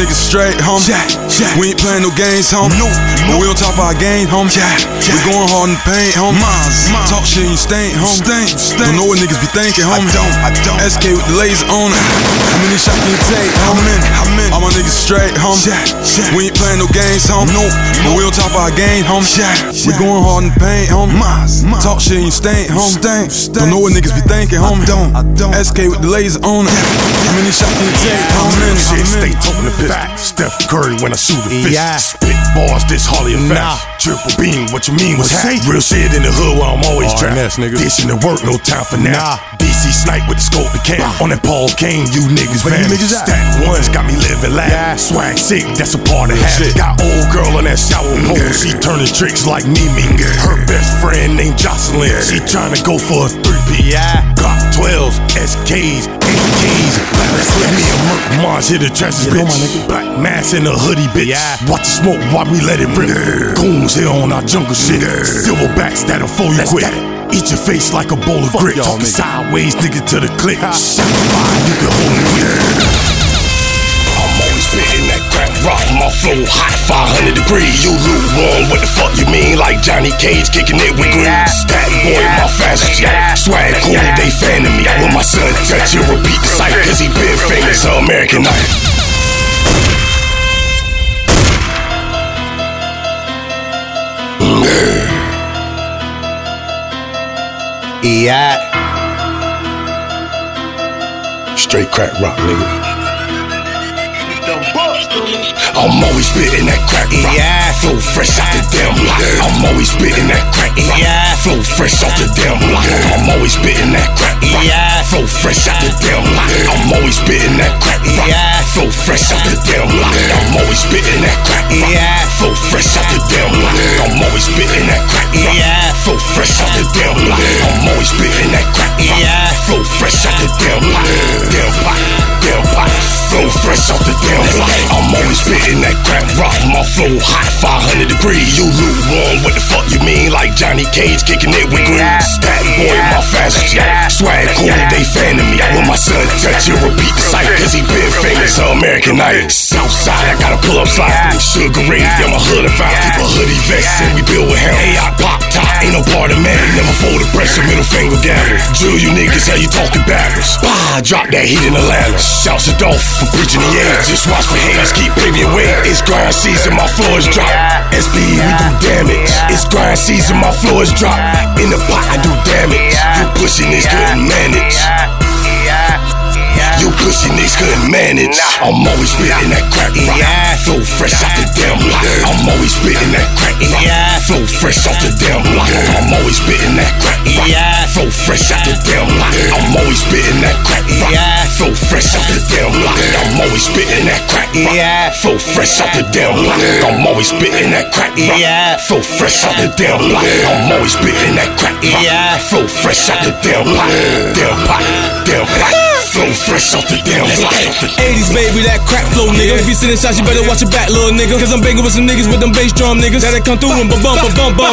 niggas straight, homie. We ain't playing no games, homie. No, we on top of our game, homie. We going hard in the paint, homie. Talk shit and you stink, homie. Don't know what niggas be thinking, homie. I don't. SK with the laser on it. How many shots can you take, homie? How many? All my niggas straight, homie. We ain't playing no games, homie. No, we on top of our game, homie. We going hard in the paint, homie. Talk shit and you stink, homie. Don't know what niggas be thinking, homie. I don't. SK with the laser on it. How many shots can you take, homie? Shit, stay talking the pistol. Steph Curry when I shoot a fist. Spit bars, this hardly a fact. Triple beam, what you mean? What's happening? Real shit in the hood where I'm always trapped. Dishing the work, no time for now. DC snipe with the scope to cam. On that Paul Kane, you niggas vanish. Stack ones got me living loud. Swag sick, that's a part of habit. Got old girl on that shower pole. She turning tricks like Mimi. Her best friend named Jocelyn. She trying to go for a 3P. Glock 12s, SKs, AKs. Let me and Merc Mars hit the trenches, bitch. Black mass in a hoodie, bitch. Watch the smoke while we let it rip. Goons here on our jungle shit. Silverbacks that'll fool you quick. Eat your face like a bowl of grit. Talking sideways, nigga, to the click. Shut the fire, you can hold me with. I'm always spitting that crack rock. My flow hot, 500 degrees. You lukewarm, what the fuck you mean? Like Johnny Cage kicking it with green. Stat boy, my fashion jack. Swag cool, they fan of me. When my son touch, he'll repeat the sight. Cause he been famous, American Idol. Straight crack rock, nigga. I'm always spitting that crack rock. Flow fresh off the damn block. I'm always spitting that crack rock. Flow fresh off the damn block. I'm always spitting that crack rock. Flow fresh off the damn block. I'm always spitting that crack rock. Flow fresh off the damn block. I'm always spitting that crack rock. Flow fresh off the damn block. I'm always spitting that crack rock. Flow fresh off the damn block. I'm always spitting that crack rock. Flow fresh off the damn block. Flow fresh off the damn block. I'm always spitting that crack rock. My flow hot, 500 degrees. You lukewarm, what the fuck you mean? Like Johnny Cage kicking it with green. Stat boy, my fashion jack. Swag cool, they fan of me. When my son touch, he'll repeat the sight. Cause he been famous, American Idol. Southside, I got a pull up slide. Sugar Ray, yeah, my hood if I keep a hoodie vest. And we build with him. AI pop top, ain't no part of man. Never fold the pressure, middle finger gavel. Drill you niggas, how you talking backwards? Bah, drop that heat in Atlanta. Shouts to Dolph for preaching the age. Just watch for haters, keep paving way. It's grind season, my floor is drop. SB, we do damage. It's grind season, my floor is drop. In the pot, I do damage. You pussy niggas couldn't manage. You pussy niggas couldn't manage. I'm always spitting that crack rock. Flow fresh off the damn block. I'm always spitting that crack rock. Flow fresh off the damn block. I'm always spitting that crack rock. Flow fresh off the damn block. I'm always spitting that crack rock. Flow fresh off the damn block. I'm always spitting that crack rock. Flow fresh off the damn block. I'm always spitting that crack rock. Flow fresh off the damn block. I'm always spitting that crack rock. Flow fresh off the damn block. Damn block. Flow fresh off the damn block. 80s baby, that crack flow, nigga. If you sitting shots, you better watch your back, little nigga. Cause I'm banging with some niggas with them bass drum niggas that'll come through and ba-bum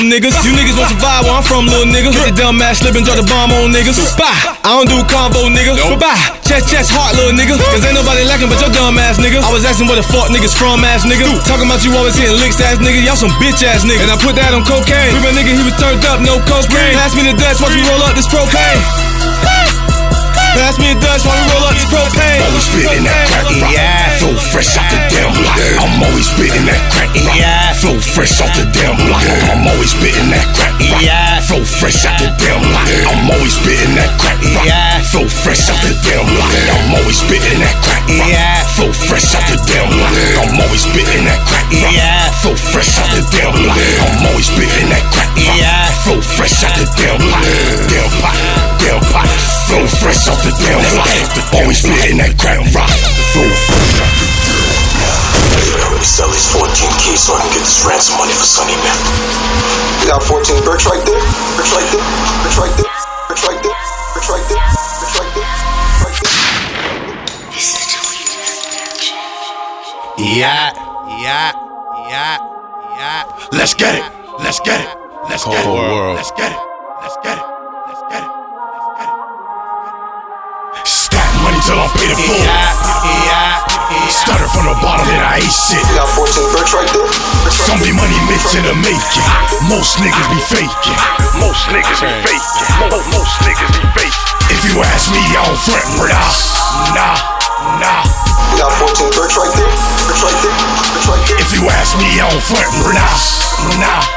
niggas. You niggas won't survive where I'm from, little nigga. Get the dumb ass slip and drop the bomb on niggas. Bye, I don't do combo, nigga. Bye, chest, heart, little nigga. Cause ain't nobody lacking but your dumb ass, nigga. I was asking where the fuck niggas from, ass nigga. Talking about you always hitting licks, ass nigga. Y'all some bitch ass nigga. And I put that on cocaine. We my nigga, he was turned up, no coast brain. Pass me the dust, watch me roll up this propane. Pass me a dust while we roll up this propane. Always spitting that crack rock. Flow fresh off the damn block. I'm always spitting that crack rock. Flow fresh off the damn block. I'm always spitting that crack rock. Flow fresh off the damn block. I'm always spitting that crack rock. Flow fresh off the damn block. I'm always spitting that crack rock. Flow fresh off the damn block. I'm always spitting that crack rock. Flow fresh off the damn block. I'm always spitting that crack rock. Flow fresh off the damn block. Damn pot. Flow fresh off the damn block. Always spitting that crack rock. Flow fresh off the damn block. Let me sell these 14 keys so I can get this ransom money for Sonny Man. You got 14 bricks right there. Bricks right there. This is the Yeah. Let's get it. Let's get it. Stack money till I'm paid in full. Started from the bottom, then I I ain't shit. You got 14 bricks right there? Zombie money mixed in the making. Most niggas be faking. Most niggas be faking. Most niggas be faking. If you ask me, I don't front, brother. Nah. You got 14 bricks right there? Bricks right there. If you ask me, I don't front, brother. Nah.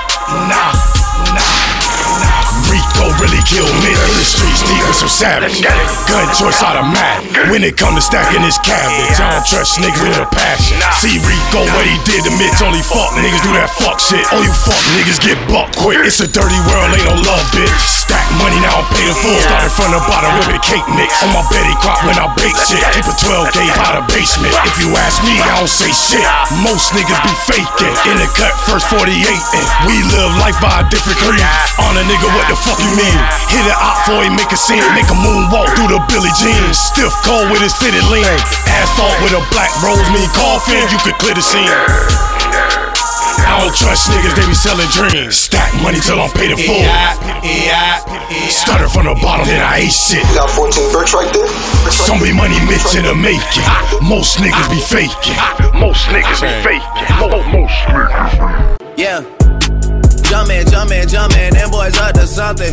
Rico really killed me. The streets deep with some savage. Gun choice automatic. When it come to stacking this cabbage, I don't trust niggas with a passion. See Rico what he did to Mitch. Only fuck niggas do that fuck shit. All you fuck niggas get bucked quick. It's a dirty world, ain't no love, bitch. Stack money now, I pay the full. Started from the bottom with a cake mix. On my Betty crop when I bake shit. Keep a 12 gauge out of basement. If you ask me, I don't say shit. Most niggas be faking. In the cut, first 48 and we live life by a different creed. On a nigga, what the fuck you mean? Hit it out for it, make a scene. Make a moonwalk through the Billie Jean. Stiff cold with his fitted lean. Asphalt with a black rose, mean coffin. You could clear the scene. I don't trust niggas, they be selling dreams. Stack money till I'm paid in full. Stutter from the bottom, then I ate shit. You got 14 bricks right there? Zombie money mixed in the making. Most niggas be faking. Most niggas be faking. Most niggas be faking. Yeah. Jumpin', them boys up to something.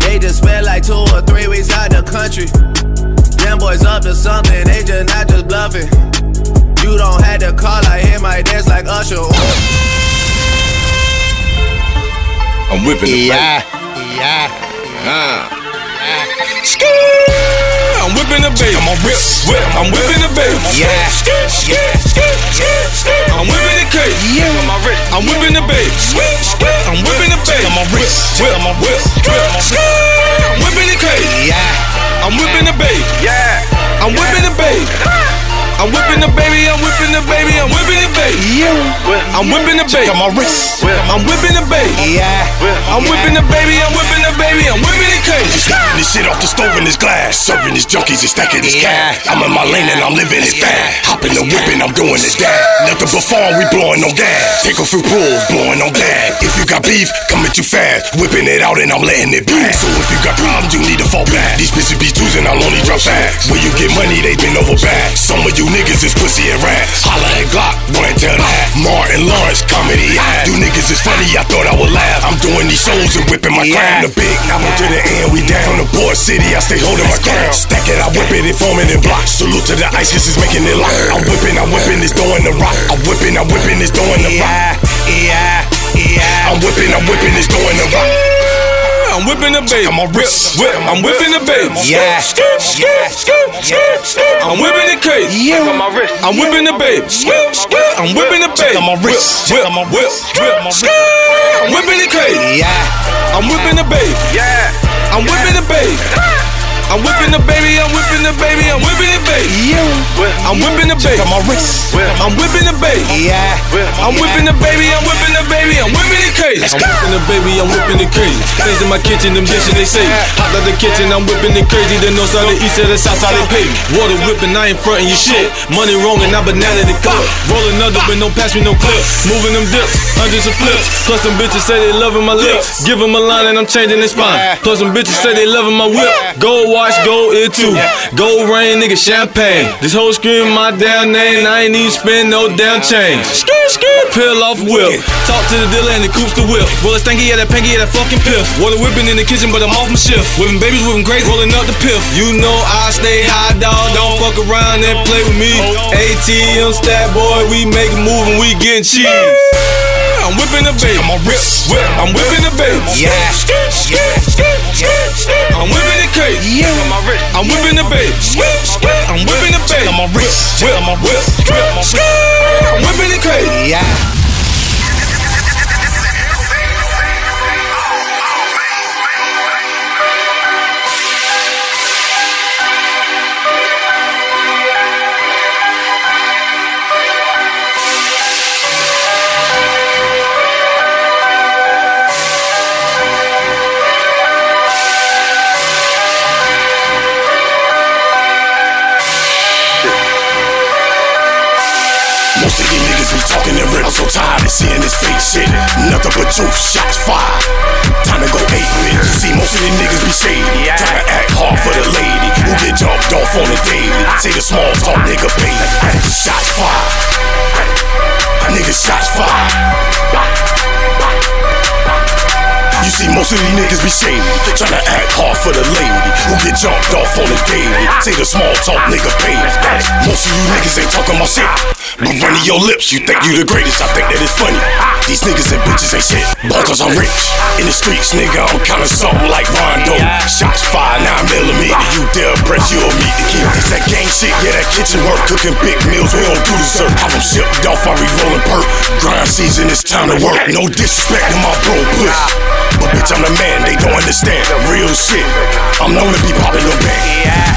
They just spent like 2 or 3 weeks out the country. Them boys up to something, they just not just bluffing. You don't have to call, I hear my dance like Usher. I'm whipping the bass. I'm whipping the bass. I'm whip. I'm whipping the bass. I'm whipping the cake. I'm whipping the bass. I'm whipping the bass. I'm whipping the cake. I'm whipping the bass. I'm whipping the bass. I'm whipping the baby, I'm whipping the baby, I'm whipping the baby. I'm whipping the baby. On my wrist. I'm whipping the baby. I'm whipping the baby, I'm whipping the baby, I'm whipping the cake. Slapping this shit off the stove in this glass, serving these junkies and stacking this cash. I'm in my lane and I'm living this fast. Hopping the whipping, I'm doing this dad. Nothing but farm, we blowing no gas. Take a few pulls, blowing no gas. If you got beef, come at you fast. Whipping it out and I'm letting it pass. So if you got problems, you need to fall back. These bitches be choosing, I'll only drop sacks. When you get money, they been over back. Some of you niggas is pussy and rat. Holla at Glock, run till that. Martin Lawrence, comedy ass. You niggas is funny, I thought I would laugh. I'm doing these shows and whipping my crown. The big, I'm on to the end, we down. From the board city, I stay holding my crown. Stack it, I whip it, forming in blocks. Salute to the ice, cause it's making it lock. I'm whipping, this doing the rock. I'm whipping, this doing the rock. I'm whipping, this doing the rock. I'm whipping the baby. I'm whipping the baby. I'm whipping the cake. I'm whipping the baby. I'm whipping the baby. I'm whipping the cake. I'm whipping the baby. I'm whipping the baby. I'm whipping the baby, I'm whipping the baby, I'm whipping the baby. I'm whipping the baby. On my wrist. I'm whipping the baby. I'm whipping the baby, I'm whipping the baby, I'm whipping the cake. I'm whipping the baby, I'm whipping the cake. Things in my kitchen, them dishes they say. Hot out the kitchen, I'm whipping it crazy. The north side, the east side, the south side, they pay me. Water whipping, I ain't fronting your shit. Money rolling, I banana the cup. Roll another, but don't pass me no clip. Moving them dips, hundreds of flips. Plus some bitches say they loving my lips. Give them a line and I'm changing their spine. Plus some bitches say they loving my whip. Gold watch, gold ear too. Gold rain, nigga, champagne. This whole scream my damn name. I ain't even spend no damn change. Peel off whip. Talk to the dealer and the coop's the whip. Well, it's stanky, yeah, that pinky, yeah, that fucking piff. Water whipping in the kitchen, but I'm off my shift. Whipping babies, whipping crazy, rolling up the piff. You know I stay high, dog. Don't fuck around and play with me. ATM stat boy, we make a move and we getting cheese. I'm whipping the baby. I'm whipping the baby. I'm whipping the cake. I'm whipping the baby. I'm whipping the baby. I'm whipping the cake. I'm so tired of seeing this fake shit. Nothing but truth, shots fired. Time to go 8 minutes. See, most of these niggas be shady. Try to act hard for the lady who get jumped off on the daily. Say the small talk, nigga, baby. Shots fired. Most of these niggas be shady, tryna act hard for the lady who get jumped off on the daily. Say the small talk, nigga, pay me. Most of you niggas ain't talking my shit, but running your lips, you think you the greatest. I think that it's funny. These niggas and bitches ain't shit, but cause I'm rich in the streets, nigga, I'm kinda something like Rondo. Shots fired, 9mm. You dare press, you'll meet the kid. It's that gang shit, yeah, that kitchen work, cooking big meals. We don't do dessert. How I'm shipped off, I be rolling perp. Grind season, it's time to work. No disrespect to my bro, push. But bitch, I'm the man, they don't understand. Real shit, I'm known to be popular, man.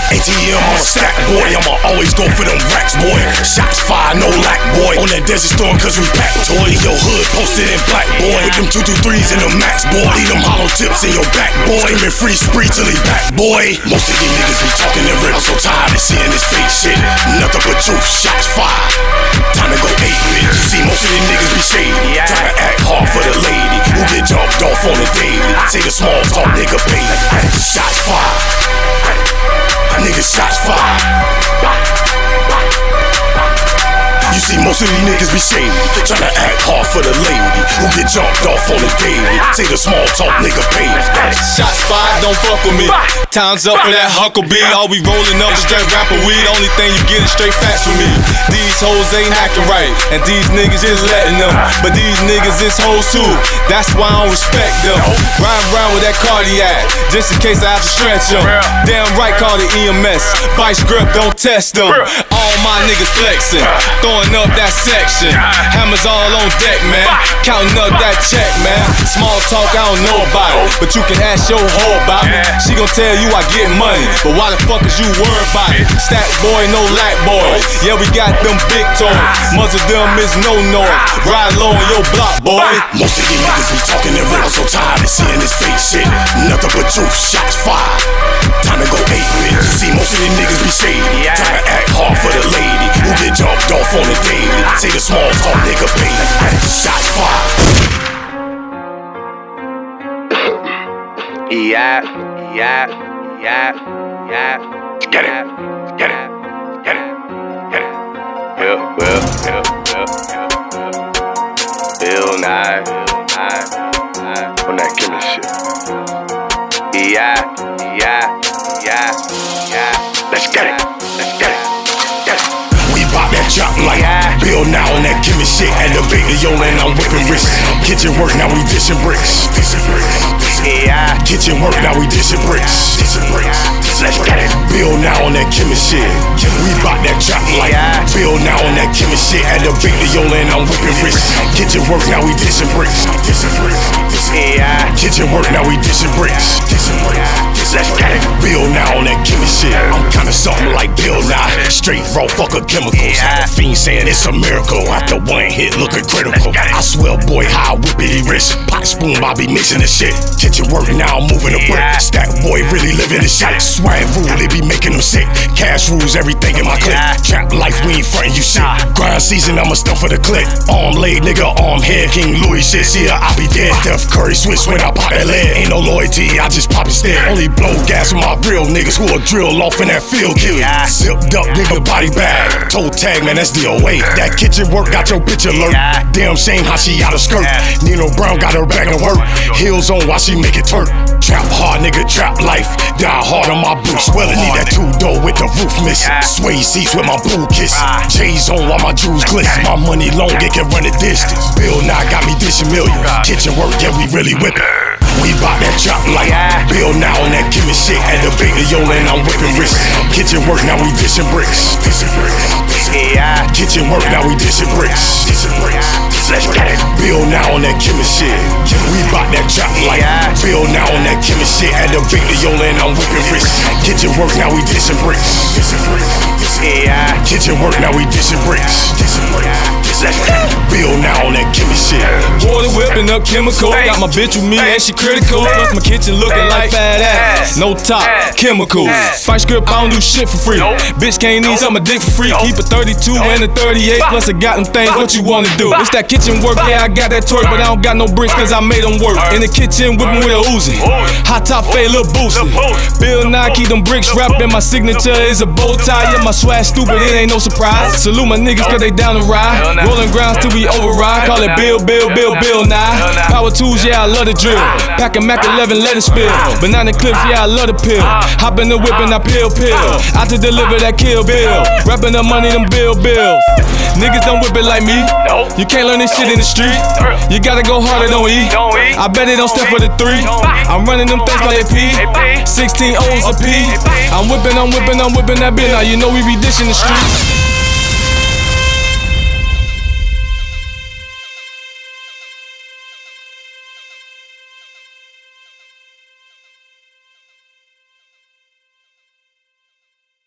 ATM, I'm a stack boy, I'ma always go for them racks, boy. Shots fired, no lack, boy. On that desert storm, cause we pack toy. Your hood posted in black, boy. With them 223s and them max, boy. Leave them hollow tips in your back, boy. Screaming free spree till he back, boy. Most of these niggas be talking to rip. I'm so tired of seeing this fake shit. Nothing but truth, shots fired. Time to go 8, bitch. You see, most of these niggas be shady. Trying to act hard for the lady who get jumped off on the daily. Say the small talk, nigga, pay. Shots fired, nigga, shots fired. You see, most of these niggas be shady, tryna act hard for the lady who get jumped off on the daily. Say the small talk, nigga, pay. Shots fired, don't fuck with me. Time's up for that huckleberry. All we rolling up is that rapper weed. Only thing you get is straight facts with me. These hoes ain't acting right, and these niggas is letting them. But these niggas is hoes too, that's why I don't respect them. Riding around with that cardiac, just in case I have to stretch them. Damn right, call the EMS. Vice grip, don't test them. All my niggas flexing, throwing up that section. Hammers all on deck, man. Counting up that check, man. Small talk, I don't know about it, but you can ask your hoe about me. She gon' tell you I get money, but why the fuck is you worried about it? Stack boy, no lack boys. Yeah, we got them big toys. Most of them is no noise. Ride low on your block, boy. Most of these niggas be talking and real. I'm so tired of seeing this fake shit. Nothing but truth, shots fired. Time to go 8, bitch. See, most of these niggas be shady. Trying to act hard for the lady who get jumped off on the daily. Say the small talk, nigga, pay. Shots fired. Get it. Bill, Bill Nye, on that killer shit. Let's get it. We bought that chop like Bill Nye on that killer shit. Elevator, yo, and I'm whipping wrists. Kitchen work, now we dishing bricks. Kitchen work, now we dishing bricks. Let's get it. Bill Nye on that killer shit. We bought that chop like Bill Nye on that killer shit. At the big Leola and I'm whipping wrists. Kitchen work, now we dishing bricks. Kitchen work, now we dishing bricks. Let's get it. Bill Nye on that killer shit. I'm kinda something like Bill Nye. Straight raw fucker chemicals. Fiend saying it's a miracle. After one hit, looking critical. I swear, boy, how I whip it, he rich. Pot spoon, I be mixing the shit. Kitchen work, now I'm moving a brick. Stack boy, really living the shit. Swag rule, they be making them sick. Cash rules, everything in my clip. Trap life, we ain't frontin' you shit. Grind season, I'ma stuff for the clip. Arm laid, nigga, arm head. King Louis shit, see her, I be dead. Steph Curry switch when I pop that lead. Ain't no loyalty, I just pop instead. Only blow gas with my real niggas who'll drill off in that field, kill you. Zipped up, nigga, body bag. Toe tag, man, that's DOA. That kitchen work got your bitch alert. Damn shame how she out of skirt. Nino Brown got her back and work. Heels on while she make it turn. Trap hard, nigga, trap life. Die hard on my boots. Well, I need that 2-door with the roof missing. Sway seats with my boo kiss. J's on while my jewels glisten. My money long, it can run a distance. Bill Nye got me dishing millions. Kitchen work, yeah, we really whippin'. We bought that chop like Bill Nye on that killer shit. Elevator, yo, and I'm whipping wrists. Kitchen work, now we dishing bricks. Kitchen work, now we dishing bricks. Let's get it. Bill Nye on that killer shit. We bought that chop like Bill Nye on that killer shit. Elevator, yo, and I'm whipping wrists. Kitchen work, now we dishing bricks. Kitchen work, now we dishing bricks. Bill Nye on that killer shit. Water whipping up chemical. Got my bitch with me and she critical. Plus my kitchen looking like fat ass. No top, chemicals. Fight script, I don't do shit for free. Bitch can't eat something, my dick for free. Keep a 32 and a 38. Plus I got them things, what you wanna do? It's that kitchen work, yeah, I got that torque. But I don't got no bricks cause I made them work. In the kitchen whipping with a Uzi. Hot top fade, little boosted. Bill Nye keep them bricks wrapped. And my signature is a bow tie. Yeah, my swag stupid, it ain't no surprise. Salute my niggas cause they down to ride. Rolling grounds till we override. Call it Bill Nye. Power tools, yeah, I love the drill. Packing Mac 11, let it spill. Banana clips, yeah, I love the pill. Hop in the whip and I pill. Out to deliver that kill bill. Rapping the money, them bills. Niggas don't whip it like me. You can't learn this shit in the street. You gotta go harder, don't eat. I bet it on Steph for the three. I'm running them things by AP. 16 O's a P. I'm whipping that bitch. Now you know we be dishing the streets.